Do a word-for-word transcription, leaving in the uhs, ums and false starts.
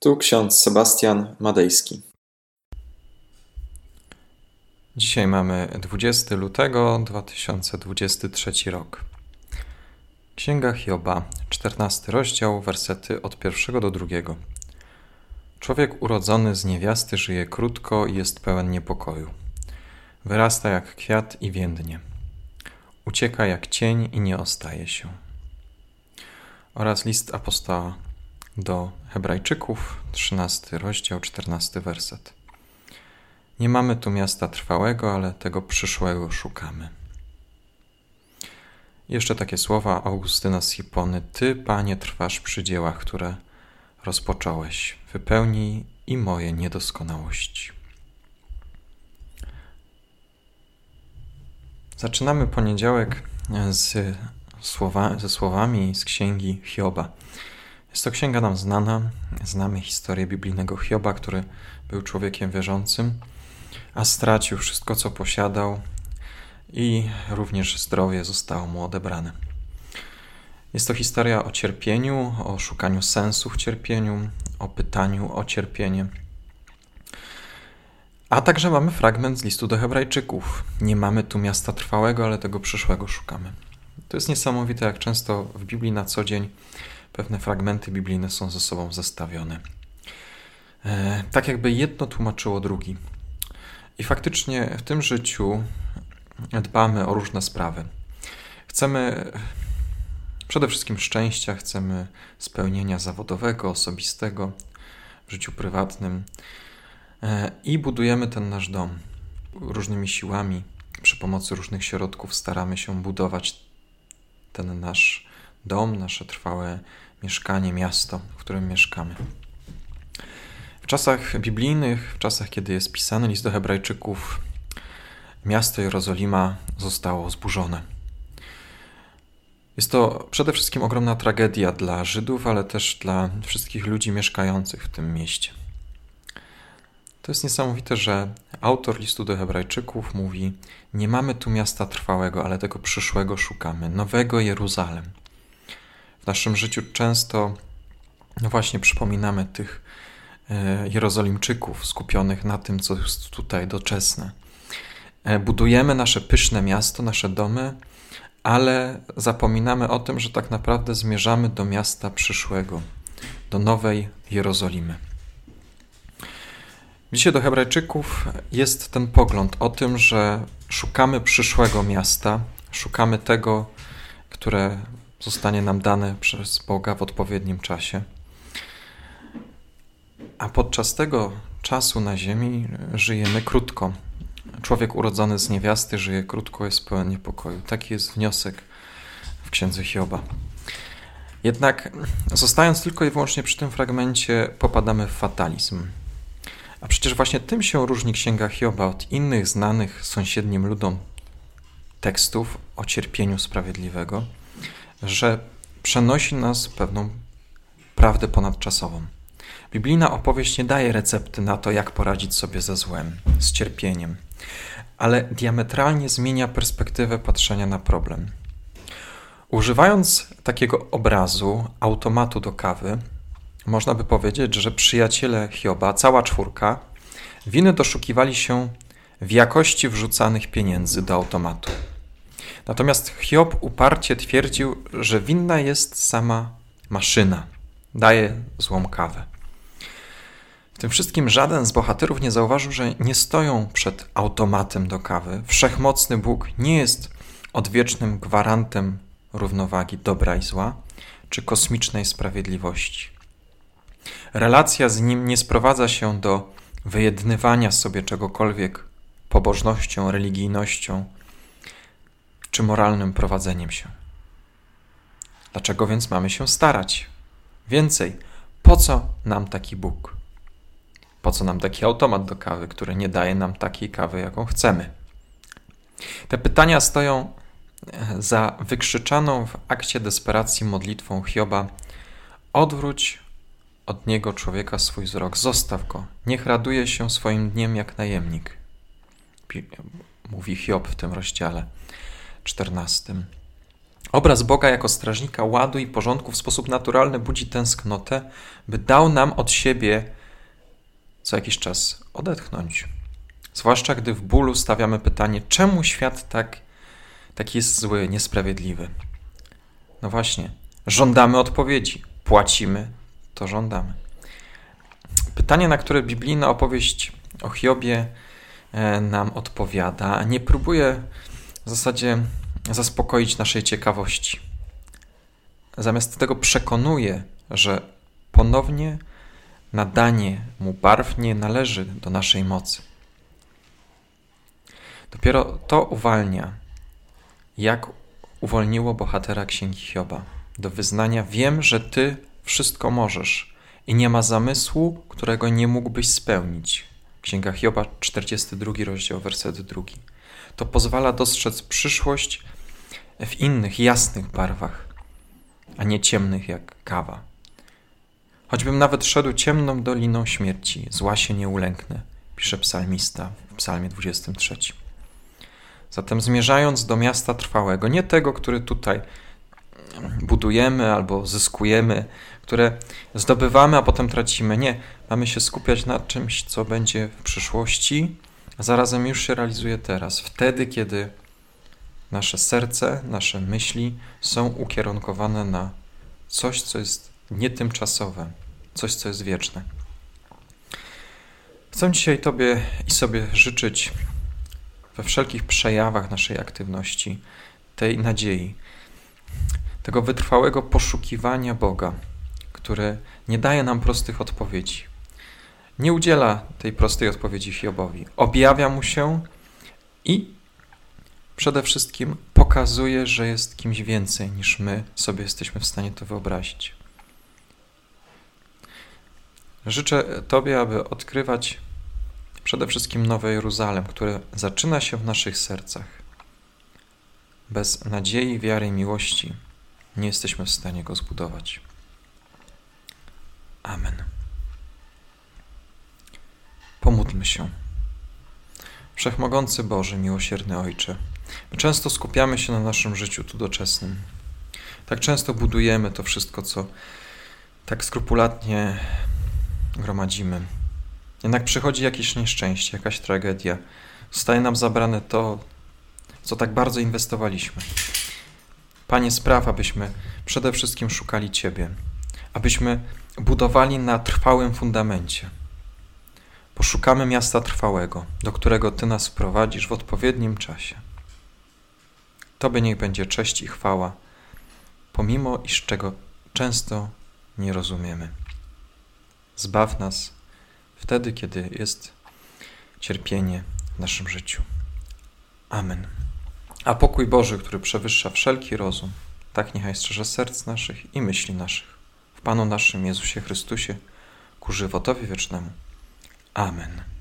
Tu ksiądz Sebastian Madejski. Dzisiaj mamy dwudziestego lutego dwa tysiące dwudziesty trzeci rok. Księga Hioba, czternasty rozdział, wersety od pierwszego do drugiego. Człowiek urodzony z niewiasty żyje krótko i jest pełen niepokoju. Wyrasta jak kwiat i więdnie. Ucieka jak cień i nie ostaje się. Oraz list apostoła do Hebrajczyków, trzynasty rozdział, czternasty werset. Nie mamy tu miasta trwałego, ale tego przyszłego szukamy. Jeszcze takie słowa Augustyna z Hipony. Ty, Panie, trwasz przy dziełach, które rozpocząłeś. Wypełnij i moje niedoskonałości. Zaczynamy poniedziałek z słowa, ze słowami z Księgi Hioba. Jest to księga nam znana, znamy historię biblijnego Hioba, który był człowiekiem wierzącym, a stracił wszystko, co posiadał i również zdrowie zostało mu odebrane. Jest to historia o cierpieniu, o szukaniu sensu w cierpieniu, o pytaniu o cierpienie. A także mamy fragment z listu do Hebrajczyków. Nie mamy tu miasta trwałego, ale tego przyszłego szukamy. To jest niesamowite, jak często w Biblii na co dzień pewne fragmenty biblijne są ze sobą zestawione. E, tak jakby jedno tłumaczyło drugi. I faktycznie w tym życiu dbamy o różne sprawy. Chcemy przede wszystkim szczęścia, chcemy spełnienia zawodowego, osobistego w życiu prywatnym. I budujemy ten nasz dom. Różnymi siłami, przy pomocy różnych środków staramy się budować ten nasz dom, nasze trwałe mieszkanie, miasto, w którym mieszkamy. W czasach biblijnych, w czasach, kiedy jest pisany list do Hebrajczyków, miasto Jerozolima zostało zburzone. Jest to przede wszystkim ogromna tragedia dla Żydów, ale też dla wszystkich ludzi mieszkających w tym mieście. To jest niesamowite, że autor listu do Hebrajczyków mówi: nie mamy tu miasta trwałego, ale tego przyszłego szukamy, nowego Jeruzalem. W naszym życiu często no właśnie przypominamy tych Jerozolimczyków skupionych na tym, co jest tutaj doczesne. Budujemy nasze pyszne miasto, nasze domy, ale zapominamy o tym, że tak naprawdę zmierzamy do miasta przyszłego, do nowej Jerozolimy. Dzisiaj do Hebrajczyków jest ten pogląd o tym, że szukamy przyszłego miasta, szukamy tego, które zostanie nam dane przez Boga w odpowiednim czasie. A podczas tego czasu na ziemi żyjemy krótko. Człowiek urodzony z niewiasty żyje krótko, jest pełen niepokoju. Taki jest wniosek w Księdze Hioba. Jednak zostając tylko i wyłącznie przy tym fragmencie, popadamy w fatalizm. A przecież właśnie tym się różni Księga Hioba od innych znanych sąsiednim ludom tekstów o cierpieniu sprawiedliwego, że przenosi nas pewną prawdę ponadczasową. Biblijna opowieść nie daje recepty na to, jak poradzić sobie ze złem, z cierpieniem, ale diametralnie zmienia perspektywę patrzenia na problem. Używając takiego obrazu, automatu do kawy, można by powiedzieć, że przyjaciele Hioba, cała czwórka, winy doszukiwali się w jakości wrzucanych pieniędzy do automatu. Natomiast Hiob uparcie twierdził, że winna jest sama maszyna. Daje złą kawę. W tym wszystkim żaden z bohaterów nie zauważył, że nie stoją przed automatem do kawy. Wszechmocny Bóg nie jest odwiecznym gwarantem równowagi dobra i zła czy kosmicznej sprawiedliwości. Relacja z Nim nie sprowadza się do wyjednywania sobie czegokolwiek pobożnością, religijnością czy moralnym prowadzeniem się. Dlaczego więc mamy się starać? Więcej, po co nam taki Bóg? Po co nam taki automat do kawy, który nie daje nam takiej kawy, jaką chcemy? Te pytania stoją za wykrzyczaną w akcie desperacji modlitwą Hioba: odwróć od niego, człowieka, swój wzrok, zostaw go, niech raduje się swoim dniem jak najemnik, mówi Hiob w tym rozdziale czternastym. Obraz Boga jako strażnika ładu i porządku w sposób naturalny budzi tęsknotę, by dał nam od siebie co jakiś czas odetchnąć. Zwłaszcza gdy w bólu stawiamy pytanie, czemu świat tak, tak jest zły, niesprawiedliwy? No właśnie, żądamy odpowiedzi, płacimy, to żądamy. Pytanie, na które biblijna opowieść o Hiobie nam odpowiada, nie próbuje w zasadzie zaspokoić naszej ciekawości. Zamiast tego przekonuje, że ponownie nadanie mu barw nie należy do naszej mocy. Dopiero to uwalnia, jak uwolniło bohatera Księgi Hioba do wyznania: wiem, że Ty wszystko możesz i nie ma zamysłu, którego nie mógłbyś spełnić. Księga Hioba, czterdziesty drugi rozdział, werset drugi. To pozwala dostrzec przyszłość w innych, jasnych barwach, a nie ciemnych jak kawa. Choćbym nawet szedł ciemną doliną śmierci, zła się nie ulęknę, pisze psalmista w psalmie dwudziestym trzecim. Zatem zmierzając do miasta trwałego, nie tego, który tutaj budujemy albo zyskujemy, które zdobywamy, a potem tracimy. Nie, mamy się skupiać na czymś, co będzie w przyszłości, a zarazem już się realizuje teraz, wtedy, kiedy nasze serce, nasze myśli są ukierunkowane na coś, co jest nietymczasowe, coś, co jest wieczne. Chcę dzisiaj Tobie i sobie życzyć we wszelkich przejawach naszej aktywności tej nadziei, tego wytrwałego poszukiwania Boga, który nie daje nam prostych odpowiedzi. Nie udziela tej prostej odpowiedzi Hiobowi. Objawia mu się i przede wszystkim pokazuje, że jest kimś więcej niż my sobie jesteśmy w stanie to wyobrazić. Życzę Tobie, aby odkrywać przede wszystkim Nowe Jeruzalem, które zaczyna się w naszych sercach. Bez nadziei, wiary i miłości nie jesteśmy w stanie go zbudować. Amen. Pomódlmy się. Wszechmogący Boże, miłosierny Ojcze, my często skupiamy się na naszym życiu tu doczesnym. Tak często budujemy to wszystko, co tak skrupulatnie gromadzimy. Jednak przychodzi jakieś nieszczęście, jakaś tragedia. Zostaje nam zabrane to, co tak bardzo inwestowaliśmy. Panie, spraw, abyśmy przede wszystkim szukali Ciebie, abyśmy budowali na trwałym fundamencie. Poszukamy miasta trwałego, do którego Ty nas wprowadzisz w odpowiednim czasie. Tobie niech będzie cześć i chwała, pomimo iż czego często nie rozumiemy. Zbaw nas wtedy, kiedy jest cierpienie w naszym życiu. Amen. A pokój Boży, który przewyższa wszelki rozum, tak niechaj strzeże serc naszych i myśli naszych. W Panu naszym Jezusie Chrystusie, ku żywotowi wiecznemu. Amen.